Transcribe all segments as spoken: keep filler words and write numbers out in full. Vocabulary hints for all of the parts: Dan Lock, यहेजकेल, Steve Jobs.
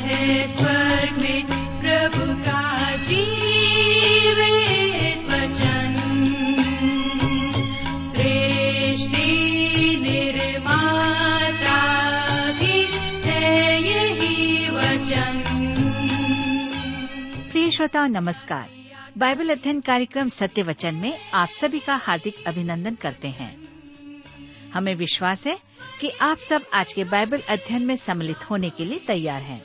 है स्वर्ग में प्रभु का जीवित वचन, सृष्टि निर्माता भी है यही वचन। प्रिय श्रोताओं नमस्कार, बाइबल अध्ययन कार्यक्रम सत्य वचन में आप सभी का हार्दिक अभिनंदन करते हैं। हमें विश्वास है कि आप सब आज के बाइबल अध्ययन में सम्मिलित होने के लिए तैयार हैं।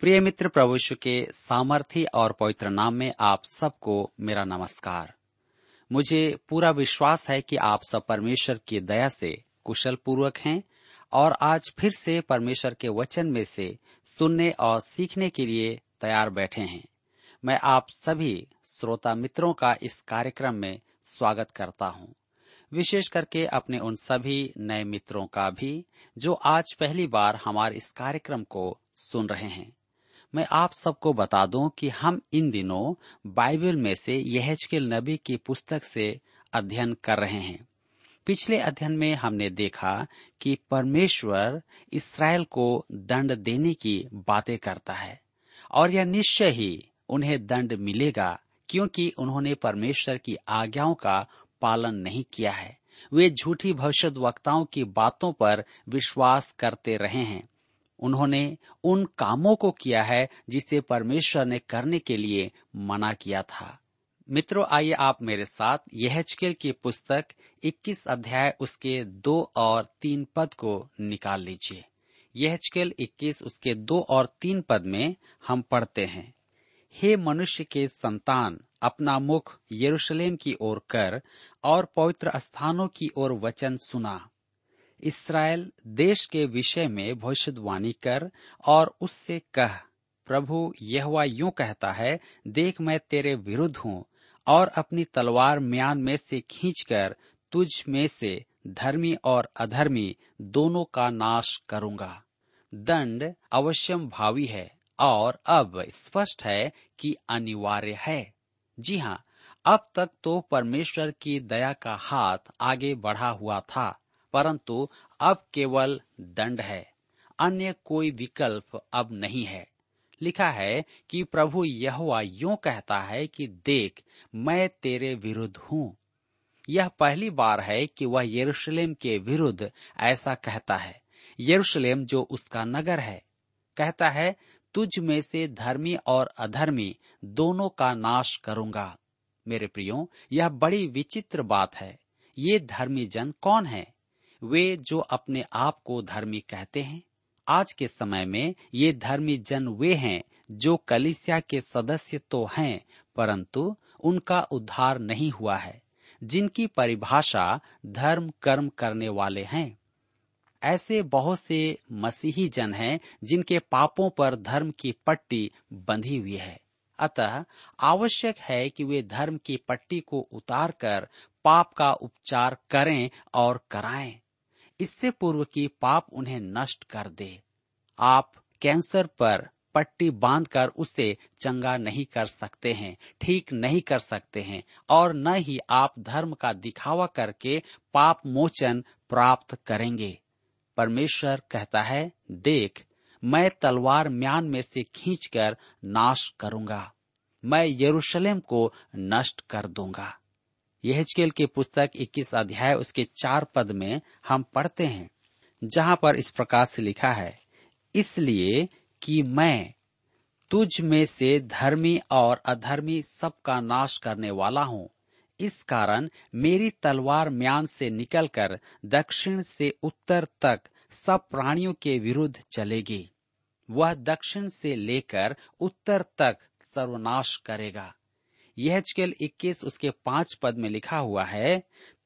प्रिय मित्र, प्रभु यीशु के सामर्थी और पवित्र नाम में आप सबको मेरा नमस्कार। मुझे पूरा विश्वास है कि आप सब परमेश्वर की दया से कुशल पूर्वक हैं और आज फिर से परमेश्वर के वचन में से सुनने और सीखने के लिए तैयार बैठे हैं। मैं आप सभी श्रोता मित्रों का इस कार्यक्रम में स्वागत करता हूं, विशेष करके अपने उन सभी नए मित्रों का भी जो आज पहली बार हमारे इस कार्यक्रम को सुन रहे हैं। मैं आप सबको बता दूं कि हम इन दिनों बाइबल में से यहेजकेल नबी की पुस्तक से अध्ययन कर रहे हैं। पिछले अध्ययन में हमने देखा कि परमेश्वर इस्राएल को दंड देने की बातें करता है और यह निश्चय ही उन्हें दंड मिलेगा, क्योंकि उन्होंने परमेश्वर की आज्ञाओं का पालन नहीं किया है। वे झूठी भविष्यद्वक्ताओं की बातों पर विश्वास करते रहे हैं। उन्होंने उन कामों को किया है जिसे परमेश्वर ने करने के लिए मना किया था। मित्रों, आइए आप मेरे साथ यहेजकेल की पुस्तक इक्कीस अध्याय उसके दो और तीन पद को निकाल लीजिए। यहेजकेल इक्कीस उसके दो और तीन पद में हम पढ़ते हैं, हे मनुष्य के संतान, अपना मुख यरूशलेम की ओर कर और पवित्र स्थानों की ओर वचन सुना। इस्राएल देश के विषय में भविष्यवाणी कर और उससे कह, प्रभु यहोवा यूं कहता है, देख मैं तेरे विरुद्ध हूँ और अपनी तलवार म्यान में से खींचकर तुझ में से धर्मी और अधर्मी दोनों का नाश करूंगा। दंड अवश्यम भावी है और अब स्पष्ट है कि अनिवार्य है। जी हाँ, अब तक तो परमेश्वर की दया का हाथ आगे बढ़ा हुआ था, परंतु अब केवल दंड है, अन्य कोई विकल्प अब नहीं है। लिखा है कि प्रभु यहोवा यूं कहता है कि देख मैं तेरे विरुद्ध हूँ। यह पहली बार है कि वह यरूशलेम के विरुद्ध ऐसा कहता है। यरूशलेम जो उसका नगर है, कहता है तुझ में से धर्मी और अधर्मी दोनों का नाश करूंगा। मेरे प्रियो, यह बड़ी विचित्र बात है। ये धर्मी जन कौन है? वे जो अपने आप को धर्मी कहते हैं। आज के समय में ये धर्मी जन वे हैं जो कलीसिया के सदस्य तो हैं, परंतु उनका उद्धार नहीं हुआ है, जिनकी परिभाषा धर्म कर्म करने वाले हैं। ऐसे बहुत से मसीही जन हैं जिनके पापों पर धर्म की पट्टी बंधी हुई है। अतः आवश्यक है कि वे धर्म की पट्टी को उतारकर पाप का उपचार करें और कराएं, इससे पूर्व कि पाप उन्हें नष्ट कर दे। आप कैंसर पर पट्टी बांधकर उसे चंगा नहीं कर सकते हैं, ठीक नहीं कर सकते हैं, और न ही आप धर्म का दिखावा करके पाप मोचन प्राप्त करेंगे। परमेश्वर कहता है, देख मैं तलवार म्यान में से खींचकर नाश करूंगा, मैं यरूशलेम को नष्ट कर दूंगा। यहेजकेल की पुस्तक इक्कीस अध्याय उसके चार पद में हम पढ़ते हैं, जहाँ पर इस प्रकार से लिखा है, इसलिए कि मैं तुझ में से धर्मी और अधर्मी सबका नाश करने वाला हूँ, इस कारण मेरी तलवार म्यान से निकलकर दक्षिण से उत्तर तक सब प्राणियों के विरुद्ध चलेगी। वह दक्षिण से लेकर उत्तर तक सर्वनाश करेगा। यहेजकेल इक्कीस उसके पांच पद में लिखा हुआ है,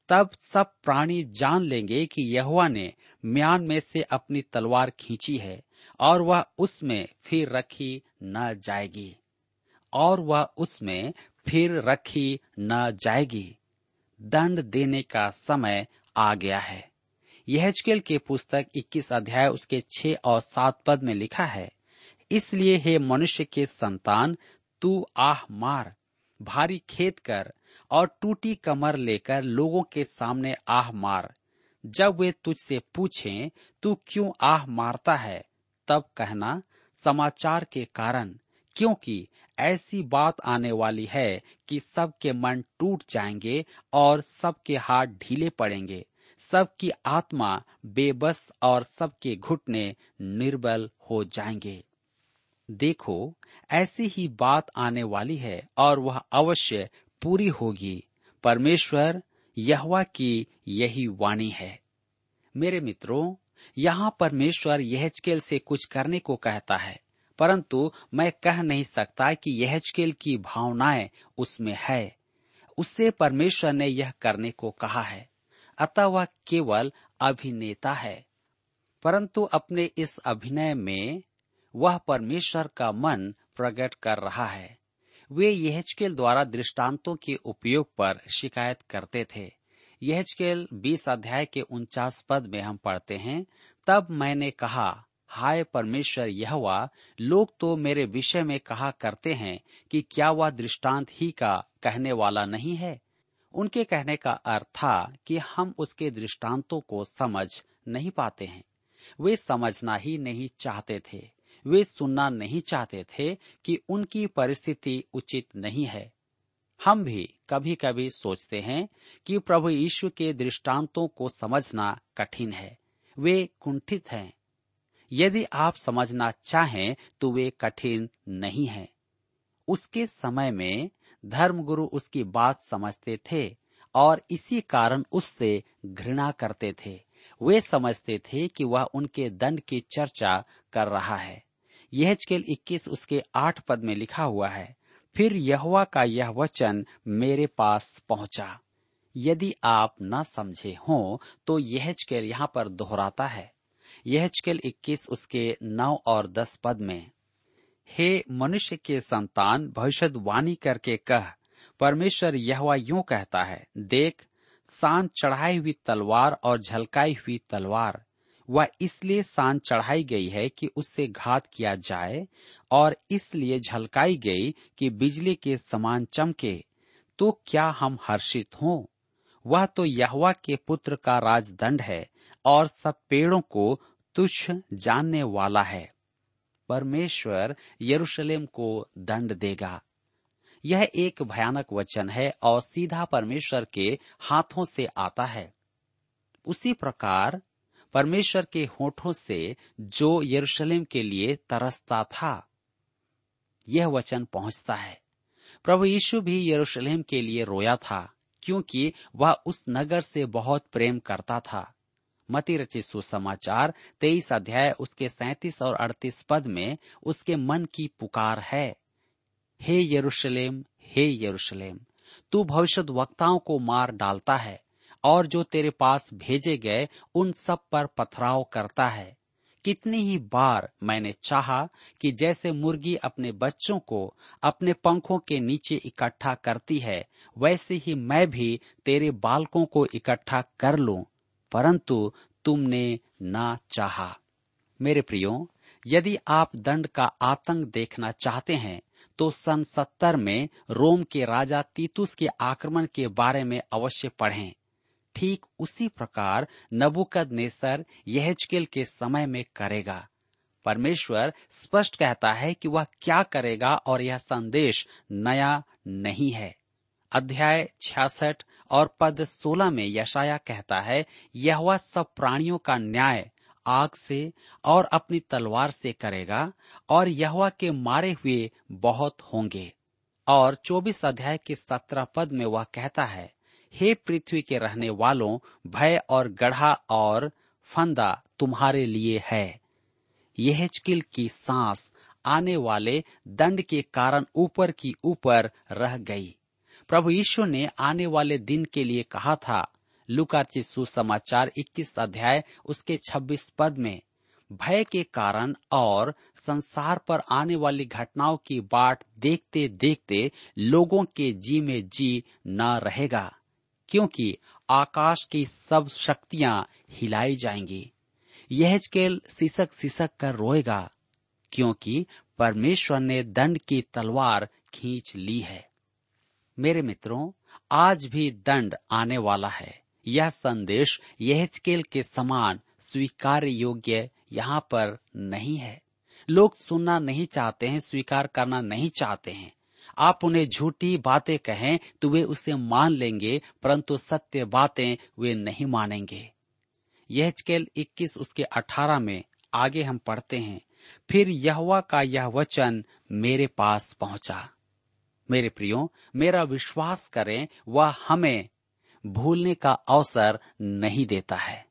तब सब प्राणी जान लेंगे कि यहोवा ने म्यान में से अपनी तलवार खींची है और वह उसमें फिर रखी न जाएगी। और वह उसमें फिर रखी न जाएगी। दंड देने का समय आ गया है। यहेजकेल के पुस्तक इक्कीस अध्याय उसके छह और सात पद में लिखा है, इसलिए हे मनुष्य के संतान, तू आह मार, भारी खेद कर और टूटी कमर लेकर लोगों के सामने आह मार। जब वे तुझसे पूछें तू क्यों आह मारता है, तब कहना समाचार के कारण, क्योंकि ऐसी बात आने वाली है कि सबके मन टूट जाएंगे और सबके हाथ ढीले पड़ेंगे, सबकी आत्मा बेबस और सबके घुटने निर्बल हो जाएंगे। देखो, ऐसी ही बात आने वाली है और वह अवश्य पूरी होगी। परमेश्वर यहोवा की यही वाणी है। मेरे मित्रों, यहाँ परमेश्वर यहेजकेल से कुछ करने को कहता है, परंतु मैं कह नहीं सकता कि यहेजकेल की भावनाएं उसमें है। उससे परमेश्वर ने यह करने को कहा है, अतः वह केवल अभिनेता है, परंतु अपने इस अभिनय में वह परमेश्वर का मन प्रकट कर रहा है। वे यहेजकेल द्वारा दृष्टांतों के उपयोग पर शिकायत करते थे। यहेजकेल बीस अध्याय के उनचास पद में हम पढ़ते हैं, तब मैंने कहा, हाय परमेश्वर यहोवा, लोग तो मेरे विषय में कहा करते हैं कि क्या वह दृष्टांत ही का कहने वाला नहीं है। उनके कहने का अर्थ था कि हम उसके दृष्टांतों को समझ नहीं पाते हैं। वे समझना ही नहीं चाहते थे, वे सुनना नहीं चाहते थे कि उनकी परिस्थिति उचित नहीं है। हम भी कभी कभी सोचते हैं कि प्रभु यीशु के दृष्टांतों को समझना कठिन है, वे कुंठित हैं। यदि आप समझना चाहें तो वे कठिन नहीं हैं। उसके समय में धर्मगुरु उसकी बात समझते थे और इसी कारण उससे घृणा करते थे। वे समझते थे कि वह उनके दंड की चर्चा कर रहा है। यहेजकेल इक्कीस उसके आठ पद में लिखा हुआ है, फिर यहोवा का यह वचन मेरे पास पहुंचा। यदि आप न समझे हों तो यहेजकेल यहाँ पर दोहराता है। यहेजकेल इक्कीस उसके नौ और दस पद में, हे मनुष्य के संतान, भविष्यवाणी करके कह, परमेश्वर यहोवा यूं कहता है, देख, सान चढ़ाई हुई तलवार और झलकाई हुई तलवार। वह इसलिए सान चढ़ाई गई है कि उससे घात किया जाए और इसलिए झलकाई गई कि बिजली के समान चमके। तो क्या हम हर्षित हों? वह तो यहोवा के पुत्र का राजदंड है और सब पेड़ों को तुच्छ जानने वाला है। परमेश्वर यरूशलेम को दंड देगा। यह एक भयानक वचन है और सीधा परमेश्वर के हाथों से आता है। उसी प्रकार परमेश्वर के होठों से जो यरूशलेम के लिए तरसता था, यह वचन पहुंचता है। प्रभु यीशु भी यरूशलेम के लिए रोया था, क्योंकि वह उस नगर से बहुत प्रेम करता था। मत्ती रचित सुसमाचार तेईस अध्याय उसके सैंतीस और अड़तीस पद में उसके मन की पुकार है, हे यरूशलेम, हे यरूशलेम, तू भविष्यद्वक्ताओं को मार डालता है और जो तेरे पास भेजे गए उन सब पर पथराव करता है। कितनी ही बार मैंने चाहा कि जैसे मुर्गी अपने बच्चों को अपने पंखों के नीचे इकट्ठा करती है, वैसे ही मैं भी तेरे बालकों को इकट्ठा कर लूं, परंतु तुमने ना चाहा। मेरे प्रियो, यदि आप दंड का आतंक देखना चाहते हैं तो सन सत्तर में रोम के राजा तीतुस के आक्रमण के बारे में अवश्य पढ़ें। ठीक उसी प्रकार नबूकदनेस्सर यहेजकेल के समय में करेगा। परमेश्वर स्पष्ट कहता है कि वह क्या करेगा और यह संदेश नया नहीं है। अध्याय छियासठ और पद सोलह में यशाया कहता है, यहोवा सब प्राणियों का न्याय आग से और अपनी तलवार से करेगा और यहोवा के मारे हुए बहुत होंगे। और चौबीस अध्याय के सत्रह पद में वह कहता है, हे पृथ्वी के रहने वालों, भय और गढ़ा और फंदा तुम्हारे लिए है। यहेजकेल की सांस आने वाले दंड के कारण ऊपर की ऊपर रह गई। प्रभु यीशु ने आने वाले दिन के लिए कहा था। लूका रचित सुसमाचार इक्कीस अध्याय उसके छब्बीस पद में, भय के कारण और संसार पर आने वाली घटनाओं की बाट देखते देखते लोगों के जी में जी न रहेगा, क्योंकि आकाश की सब शक्तियां हिलाई जाएंगी। यहेजकेल सिसक सिसक कर रोएगा, क्योंकि परमेश्वर ने दंड की तलवार खींच ली है। मेरे मित्रों, आज भी दंड आने वाला है। यह संदेश यहेजकेल के समान स्वीकार योग्य यहाँ पर नहीं है। लोग सुनना नहीं चाहते हैं, स्वीकार करना नहीं चाहते हैं। आप उन्हें झूठी बातें कहें तो वे उसे मान लेंगे, परंतु सत्य बातें वे नहीं मानेंगे। यहेजकेल इक्कीस उसके अठारह में आगे हम पढ़ते हैं, फिर यहोवा का यह वचन मेरे पास पहुंचा। मेरे प्रियो, मेरा विश्वास करें, वह हमें भूलने का अवसर नहीं देता है।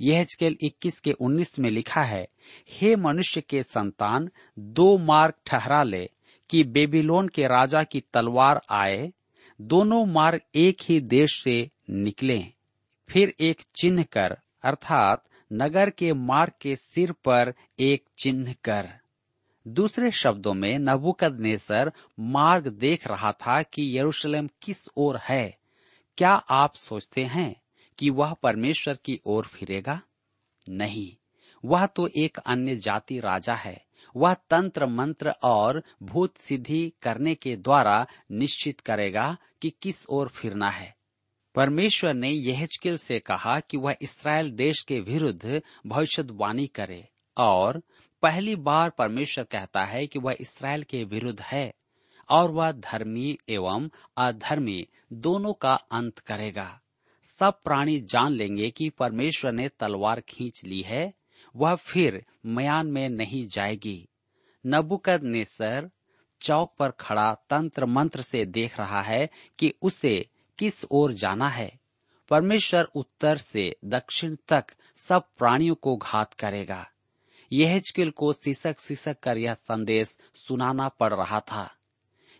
यहेजकेल इक्कीस के उन्नीस में लिखा है, हे मनुष्य के संतान, दो मार्ग ठहरा ले कि बेबीलोन के राजा की तलवार आए, दोनों मार्ग एक ही देश से निकले। फिर एक चिन्ह कर, अर्थात नगर के मार्ग के सिर पर एक चिन्ह कर। दूसरे शब्दों में, नबूकदनेस्सर मार्ग देख रहा था कि यरूशलेम किस ओर है। क्या आप सोचते हैं कि वह परमेश्वर की ओर फिरेगा? नहीं, वह तो एक अन्य जाति राजा है। वह तंत्र मंत्र और भूत सिद्धि करने के द्वारा निश्चित करेगा कि किस ओर फिरना है। परमेश्वर ने यहेजकेल से कहा कि वह इस्राएल देश के विरुद्ध भविष्यवाणी करे, और पहली बार परमेश्वर कहता है कि वह इस्राएल के विरुद्ध है और वह धर्मी एवं अधर्मी दोनों का अंत करेगा। सब प्राणी जान लेंगे कि परमेश्वर ने तलवार खींच ली है। वह फिर म्यान में नहीं जाएगी। नबूकदनेस्सर चौक पर खड़ा तंत्र मंत्र से देख रहा है कि उसे किस ओर जाना है। परमेश्वर उत्तर से दक्षिण तक सब प्राणियों को घात करेगा। यहेजकेल को सिसक सिसक कर यह संदेश सुनाना पड़ रहा था।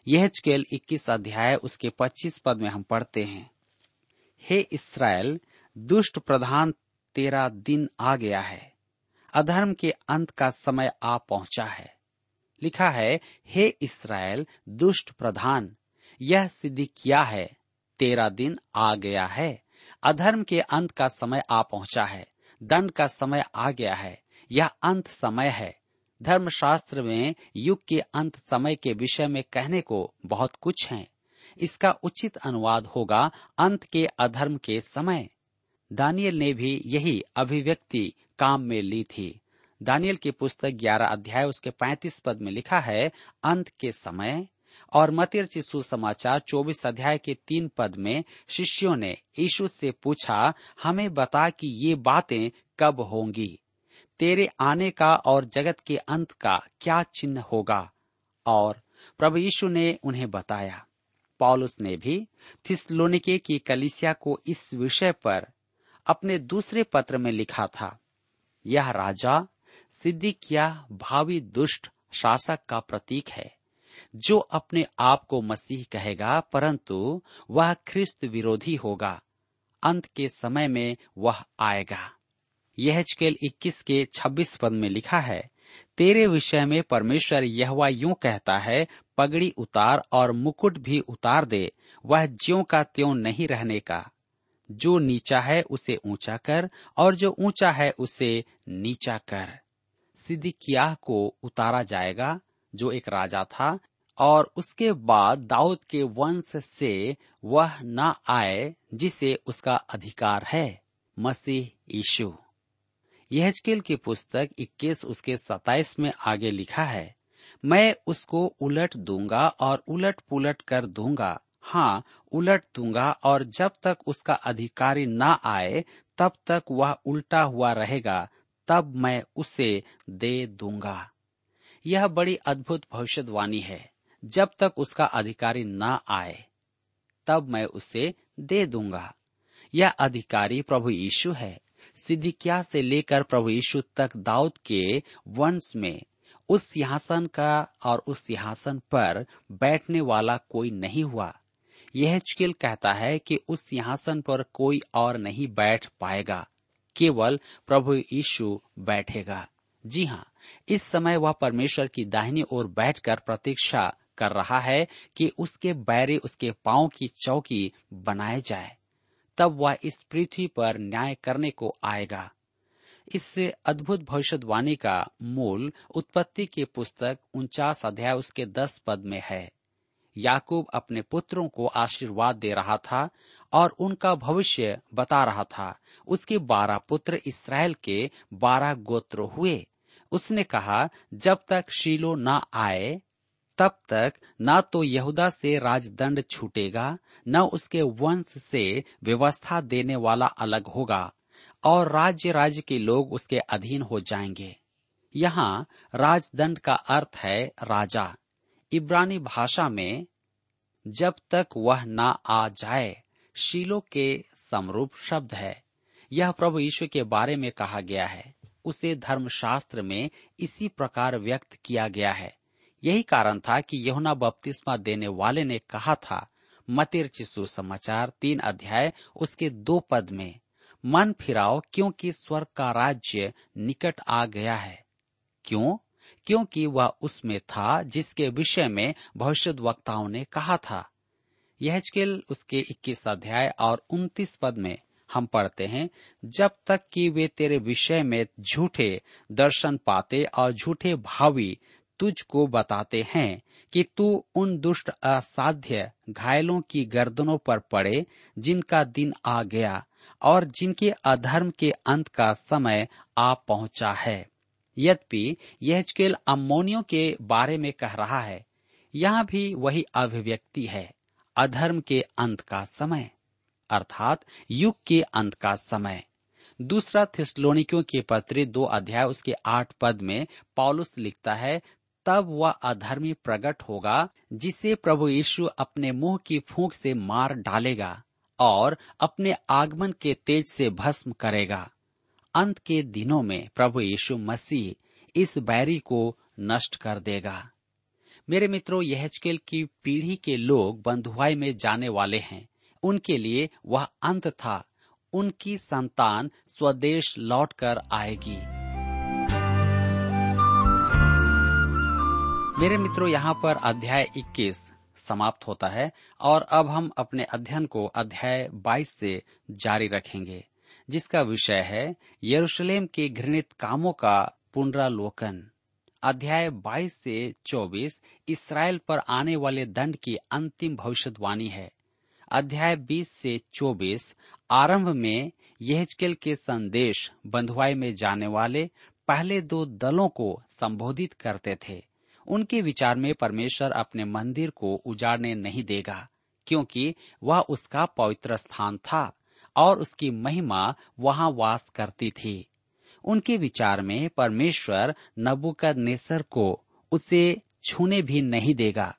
यहेजकेल इक्कीस अध्याय उसके पच्चीस पद में हम पढ़ते हैं, हे इस्राएल, दुष्ट प्रधान तेरा दिन आ गया है, अधर्म के अंत का समय आ पहुंचा है। लिखा है, हे इस्राएल, दुष्ट प्रधान, यह सिद्धि किया है, तेरा दिन आ गया है, अधर्म के अंत का समय आ पहुंचा है, दंड का समय आ गया है, यह अंत समय है। धर्मशास्त्र में युग के अंत समय के विषय में कहने को बहुत कुछ है। इसका उचित अनुवाद होगा अंत के अधर्म के समय। दानियल ने भी यही अभिव्यक्ति काम में ली थी। दानियल की पुस्तक ग्यारह अध्याय उसके पैंतीस पद में लिखा है, अंत के समय। और मत्ती रचित सुसमाचार चौबीस अध्याय के तीन पद में शिष्यों ने यीशु से पूछा, हमें बता कि ये बातें कब होंगी, तेरे आने का और जगत के अंत का क्या चिन्ह होगा। और प्रभु यीशु ने उन्हें बताया। पौलुस ने भी थिस्सलुनीके की कलीसिया को इस विषय पर अपने दूसरे पत्र में लिखा था। यह राजा सिदकिय्याह भावी दुष्ट शासक का प्रतीक है, जो अपने आप को मसीह कहेगा, परंतु वह ख्रिस्त विरोधी होगा। अंत के समय में वह आएगा। यहेजकेल इक्कीस के छब्बीस पद में लिखा है, तेरे विषय में परमेश्वर यहोवा यूं कहता है, पगड़ी उतार और मुकुट भी उतार दे, वह ज्यों का त्यों नहीं रहने का। जो नीचा है उसे ऊंचा कर, और जो ऊंचा है उसे नीचा कर। सिदकिय्याह को उतारा जाएगा, जो एक राजा था, और उसके बाद दाऊद के वंश से वह ना आए जिसे उसका अधिकार है, मसीह यीशु। यहेजकेल की पुस्तक इक्कीस उसके सत्ताईस में आगे लिखा है, मैं उसको उलट दूंगा और उलट पुलट कर दूंगा, हाँ उलट दूंगा, और जब तक उसका अधिकारी ना आए तब तक वह उल्टा हुआ रहेगा, तब मैं उसे दे दूंगा। यह बड़ी अद्भुत भविष्यवाणी है। जब तक उसका अधिकारी ना आए तब मैं उसे दे दूंगा। यह अधिकारी प्रभु यीशु है। सिदकिय्याह से लेकर प्रभु यीशु तक दाऊद के वंश में उस सिंहासन का और उस सिंहासन पर बैठने वाला कोई नहीं हुआ। यहेजकेल कहता है कि उस सिंहासन पर कोई और नहीं बैठ पाएगा, केवल प्रभु यीशु बैठेगा, जी हाँ, इस समय वह परमेश्वर की दाहिनी ओर बैठकर प्रतीक्षा कर रहा है कि उसके बैरी उसके पांव की चौकी बनाए जाए, तब वह इस पृथ्वी पर न्याय करने को आएगा। इससे अद्भुत भविष्यवाणी का मूल उत्पत्ति की पुस्तक उनचास अध्याय उसके दस पद में है। याकूब अपने पुत्रों को आशीर्वाद दे रहा था और उनका भविष्य बता रहा था। उसके बारह पुत्र इसराइल के बारह गोत्र हुए। उसने कहा, जब तक शीलो न आए तब तक न तो यहूदा से राजदंड छूटेगा, न उसके वंश से व्यवस्था देने वाला अलग होगा और राज्य राज्य के लोग उसके अधीन हो जाएंगे। यहाँ राजदंड का अर्थ है राजा। इब्रानी भाषा में जब तक वह ना आ जाए शीलो के समरूप शब्द है। यह प्रभु यीशु के बारे में कहा गया है। उसे धर्मशास्त्र में इसी प्रकार व्यक्त किया गया है। यही कारण था कि यूहन्ना बपतिस्मा देने वाले ने कहा था, मत्ती रचित सुसमाचार तीन अध्याय उसके दो पद में, मन फिराओ क्योंकि स्वर्ग का राज्य निकट आ गया है। क्यों? क्योंकि वह उसमें था जिसके विषय में भविष्यद्वक्ताओं ने कहा था। यहेजकेल उसके इक्कीस अध्याय और उनतीस पद में हम पढ़ते हैं, जब तक कि वे तेरे विषय में झूठे दर्शन पाते और झूठे भावी तुझको बताते हैं कि तू उन दुष्ट असाध्य घायलों की गर्दनों पर पड़े जिनका दिन आ गया और जिनके अधर्म के अंत का समय आ पहुंचा है। यद्यपि यहेजकेल अम्मोनियों के बारे में कह रहा है, यहाँ भी वही अभिव्यक्ति है, अधर्म के अंत का समय, अर्थात युग के अंत का समय। दूसरा थिस्सलुनीकियों के पत्र दो अध्याय उसके आठ पद में पौलुस लिखता है, तब वह अधर्मी प्रकट होगा जिसे प्रभु यीशु अपने मुंह की फूंक से मार डालेगा और अपने आगमन के तेज से भस्म करेगा। अंत के दिनों में प्रभु यीशु मसीह इस बैरी को नष्ट कर देगा। मेरे मित्रों, यहेजकेल की पीढ़ी के लोग बंधुआई में जाने वाले हैं। उनके लिए वह अंत था। उनकी संतान स्वदेश लौटकर आएगी। मेरे मित्रों, यहाँ पर अध्याय इक्कीस समाप्त होता है और अब हम अपने अध्ययन को अध्याय बाईस से जारी रखेंगे, जिसका विषय है यरूशलेम के घृणित कामों का पुनरालोकन। अध्याय बाईस से चौबीस इसराइल पर आने वाले दंड की अंतिम भविष्यवाणी है। अध्याय बीस से चौबीस आरंभ में यहेजकेल के संदेश बंधुआई में जाने वाले पहले दो दलों को संबोधित करते थे। उनके विचार में परमेश्वर अपने मंदिर को उजाड़ने नहीं देगा, क्योंकि वह उसका पवित्र स्थान था और उसकी महिमा वहां वास करती थी। उनके विचार में परमेश्वर नबूकदनेस्सर को उसे छूने भी नहीं देगा।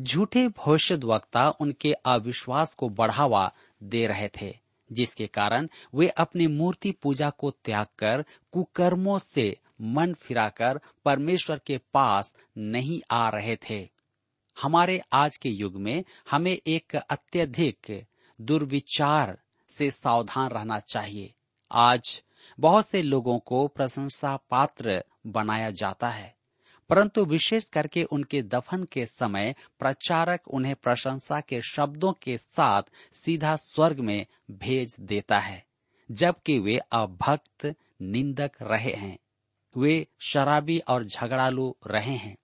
झूठे भविष्यद्वक्ता उनके अविश्वास को बढ़ावा दे रहे थे, जिसके कारण वे अपनी मूर्ति पूजा को त्याग कर कुकर्मों से मन फिराकर परमेश्वर के पास नहीं आ रहे थे। हमारे आज के युग में हमें एक अत्यधिक दुर्विचार से सावधान रहना चाहिए। आज बहुत से लोगों को प्रशंसा पात्र बनाया जाता है, परंतु विशेष करके उनके दफन के समय प्रचारक उन्हें प्रशंसा के शब्दों के साथ सीधा स्वर्ग में भेज देता है, जबकि वे अभक्त निंदक रहे हैं। वे शराबी और झगड़ालू रहे हैं।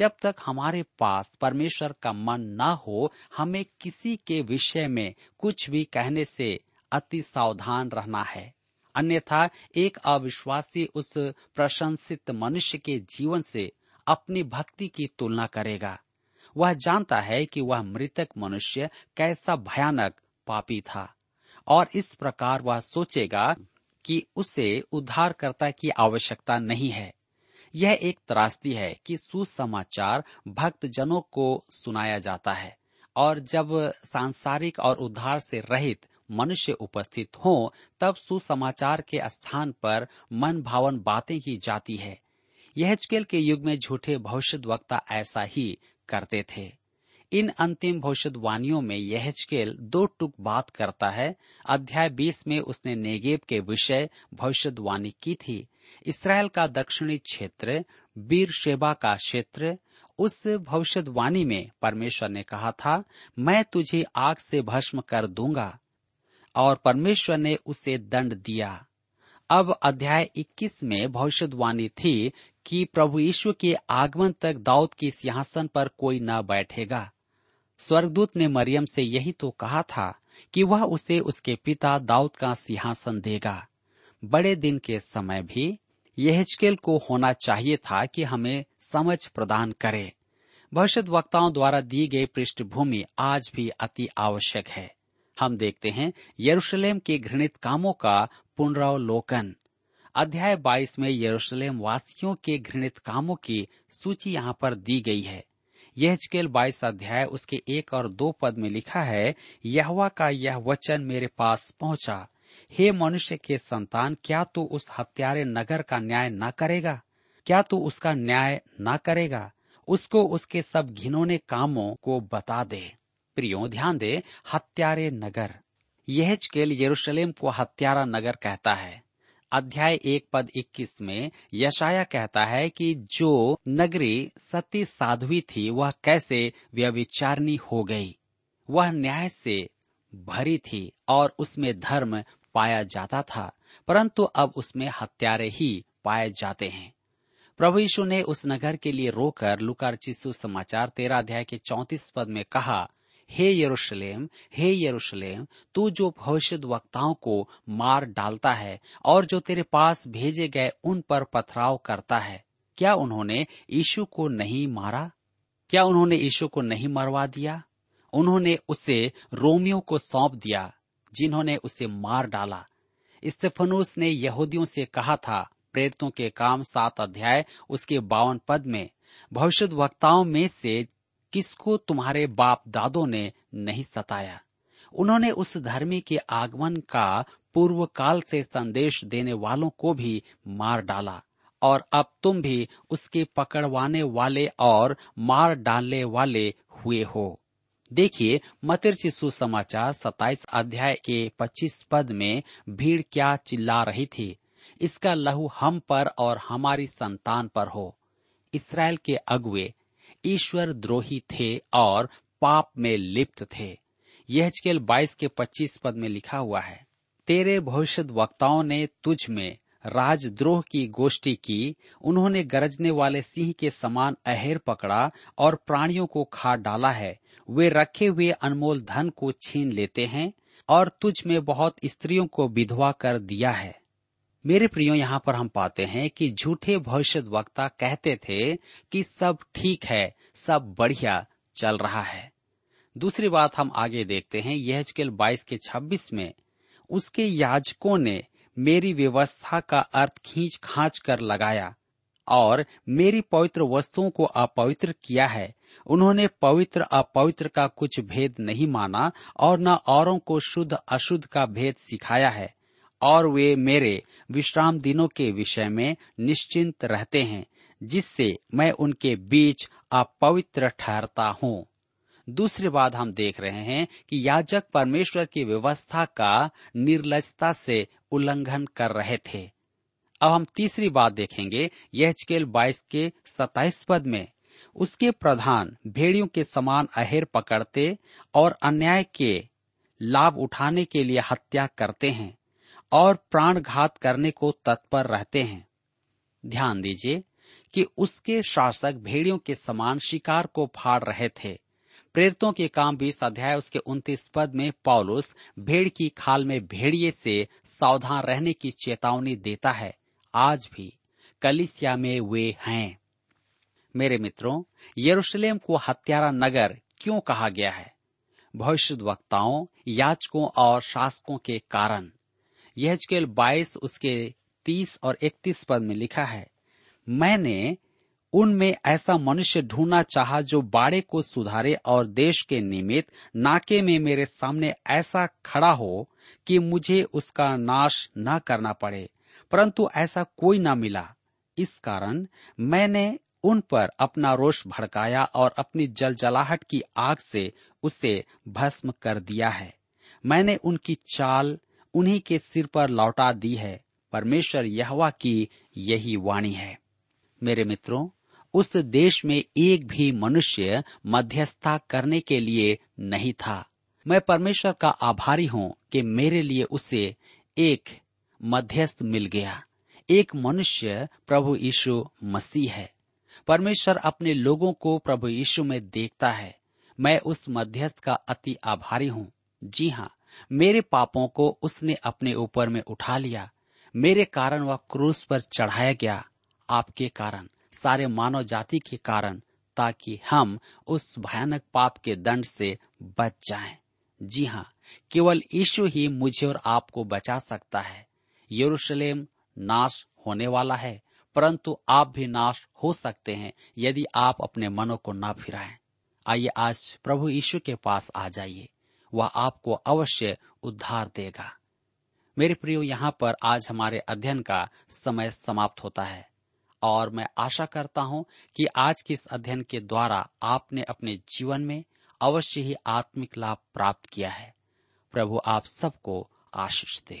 जब तक हमारे पास परमेश्वर का मन न हो, हमें किसी के विषय में कुछ भी कहने से अति सावधान रहना है, अन्यथा एक अविश्वासी उस प्रशंसित मनुष्य के जीवन से अपनी भक्ति की तुलना करेगा। वह जानता है कि वह मृतक मनुष्य कैसा भयानक पापी था और इस प्रकार वह सोचेगा कि उसे उद्धारकर्ता की आवश्यकता नहीं है। यह एक त्रासदी है कि सुसमाचार भक्तजनों को सुनाया जाता है और जब सांसारिक और उद्धार से रहित मनुष्य उपस्थित हो, तब सुसमाचार के स्थान पर मन भावन बातें की जाती है। यहेजकेल के युग में झूठे भविष्यद्वक्ता ऐसा ही करते थे। इन अंतिम भविष्यवाणियों में यहेजकेल दो टुक बात करता है। अध्याय बीस में उसने नेगेब के विषय भविष्यवाणी की थी, इसराइल का दक्षिणी क्षेत्र बीरशेबा का क्षेत्र, उस भविष्यवाणी में परमेश्वर ने कहा था, मैं तुझे आग से भस्म कर दूंगा, और परमेश्वर ने उसे दंड दिया। अब अध्याय इक्कीस में भविष्यवाणी थी कि प्रभु यीशु के आगमन तक दाऊद के सिंहासन पर कोई न बैठेगा। स्वर्गदूत ने मरियम से यही तो कहा था कि वह उसे उसके पिता दाऊद का सिंहासन देगा। बड़े दिन के समय भी यहेजकेल को होना चाहिए था कि हमें समझ प्रदान करे। भविष्यद्वक्ताओं द्वारा दी गई पृष्ठभूमि आज भी अति आवश्यक है। हम देखते हैं यरूशलेम के घृणित कामों का पुनरावलोकन। अध्याय बाईस में यरूशलेम वासियों के घृणित कामों की सूची यहाँ पर दी गई है। यहेजकेल बाईस अध्याय उसके एक और दो पद में लिखा है, यहोवा का यह वचन मेरे पास पहुंचा, हे मनुष्य के संतान, क्या तू उस हत्यारे नगर का न्याय न करेगा? क्या तू उसका न्याय न करेगा? उसको उसके सब घिनौने कामों को बता दे। प्रियो, ध्यान दे, हत्यारे नगर। यहेजकेल यरूशलेम को हत्यारा नगर कहता है। अध्याय एक पद इक्कीस में यशाया कहता है कि जो नगरी सती साध्वी थी वह कैसे व्यभिचारिणी हो गई। वह न्याय से भरी थी और उसमें धर्म पाया जाता था, परंतु अब उसमें हत्यारे ही पाए जाते हैं। प्रभु यीशु ने उस नगर के लिए रोकर लूका रचित सुसमाचार तेरह अध्याय के चौंतीस पद में कहा, हे यरूशलेम, हे यरूशलेम, तू जो भविष्यद्वक्ताओं को मार डालता है और जो तेरे पास भेजे गए उन पर पथराव करता है, क्या उन्होंने यीशु को नहीं मारा? क्या उन्होंने यीशु को नहीं मरवा दिया? उन्होंने उसे रोमियों को सौंप दिया, जिन्होंने उसे मार डाला। स्तेफनुस ने यहूदियों से कहा था, प्रेरितों के काम सात अध्याय उसके बावन पद में, भविष्यद्वक्ताओं में से किसको तुम्हारे बाप दादों ने नहीं सताया? उन्होंने उस धर्मी के आगमन का पूर्व काल से संदेश देने वालों को भी मार डाला, और अब तुम भी उसके पकड़वाने वाले और मार डालने वाले हुए हो। देखिए मत्ती रचित सुसमाचार सत्ताईस अध्याय के पच्चीस पद में, भीड़ क्या चिल्ला रही थी, इसका लहू हम पर और हमारी संतान पर हो। इसराइल के अगुए ईश्वर द्रोही थे और पाप में लिप्त थे। यहेजकेल बाईस के पच्चीस पद में लिखा हुआ है, तेरे भविष्यद्वक्ताओं ने तुझ में राजद्रोह की गोष्ठी की, उन्होंने गरजने वाले सिंह के समान अहेर पकड़ा और प्राणियों को खा डाला है। वे रखे हुए अनमोल धन को छीन लेते हैं और तुझ में बहुत स्त्रियों को विधवा कर दिया है। मेरे प्रियो, यहाँ पर हम पाते हैं कि झूठे भविष्यद्वक्ता कहते थे कि सब ठीक है, सब बढ़िया चल रहा है। दूसरी बात हम आगे देखते हैं यहेजकेल बाईस के छब्बीस में, उसके याजकों ने मेरी व्यवस्था का अर्थ खींच खांच कर लगाया और मेरी पवित्र वस्तुओं को अपवित्र किया है। उन्होंने पवित्र अपवित्र का कुछ भेद नहीं माना और न औरों को शुद्ध अशुद्ध का भेद सिखाया है, और वे मेरे विश्राम दिनों के विषय में निश्चिंत रहते हैं, जिससे मैं उनके बीच अपवित्र ठहरता हूँ। दूसरी बात हम देख रहे हैं कि याजक परमेश्वर की व्यवस्था का निर्लजता से उल्लंघन कर रहे थे। अब हम तीसरी बात देखेंगे यहेजकेल बाईस के सत्ताईस पद में, उसके प्रधान भेड़ियों के समान अहेर पकड़ते और अन्याय के लाभ उठाने के लिए हत्या करते हैं और प्राण घात करने को तत्पर रहते हैं। ध्यान दीजिए कि उसके शासक भेड़ियों के समान शिकार को फाड़ रहे थे। प्रेरितों के काम बीस अध्याय उसके उनतीस पद में पौलुस भेड़ की खाल में भेड़िए से सावधान रहने की चेतावनी देता है। आज भी कलीसिया में वे हैं। मेरे मित्रों, यरूशलेम को हत्यारा नगर क्यों कहा गया है? भविष्यद्वक्ताओं, याजकों और शासकों के कारण। यहेजकेल बाईस उसके तीस और इकतीस पद में लिखा है, मैंने उनमें ऐसा मनुष्य ढूंढना चाहा जो बाड़े को सुधारे और देश के निमित्त नाके में मेरे सामने ऐसा खड़ा हो कि मुझे उसका नाश न करना पड़े, परंतु ऐसा कोई न मिला। इस कारण मैंने उन पर अपना रोष भड़काया और अपनी जलजलाहट की आग से उसे भस्म कर दिया है। मैंने उनकी चाल उन्हीं के सिर पर लौटा दी है, परमेश्वर यहोवा की यही वाणी है। मेरे मित्रों, उस देश में एक भी मनुष्य मध्यस्थता करने के लिए नहीं था। मैं परमेश्वर का आभारी हूँ कि मेरे लिए उसे एक मध्यस्थ मिल गया। एक मनुष्य प्रभु यीशु मसीह है। परमेश्वर अपने लोगों को प्रभु यीशु में देखता है। मैं उस मध्यस्थ का अति आभारी हूँ। जी हाँ, मेरे पापों को उसने अपने ऊपर में उठा लिया। मेरे कारण वह क्रूस पर चढ़ाया गया, आपके कारण, सारे मानव जाति के कारण, ताकि हम उस भयानक पाप के दंड से बच जाएं। जी हाँ, केवल यीशु ही मुझे और आपको बचा सकता है। यरूशलेम नाश होने वाला है, परंतु आप भी नाश हो सकते हैं यदि आप अपने मनों को ना फिराएं। आइए आज प्रभु यीशु के पास आ जाइए, वह आपको अवश्य उद्धार देगा। मेरे प्रियो, यहाँ पर आज हमारे अध्ययन का समय समाप्त होता है और मैं आशा करता हूँ कि आज के इस अध्ययन के द्वारा आपने अपने जीवन में अवश्य ही आत्मिक लाभ प्राप्त किया है। प्रभु आप सबको आशीष दे।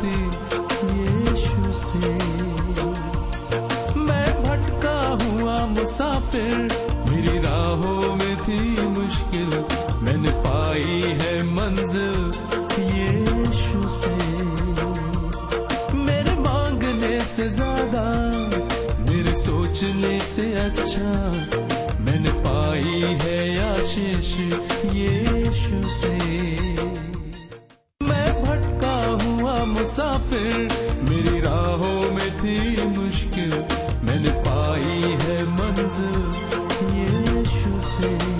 यीशु से मैं भटका हुआ मुसाफिर, मेरी राहों में थी मुश्किल, मैंने पाई है मंजिल यीशु से। मेरे मांगने से ज्यादा, मेरे सोचने से अच्छा, मैंने पाई है आशीष यीशु से। मुसाफिर मेरी राहों में थी मुश्किल, मैंने पाई है मंजिल है।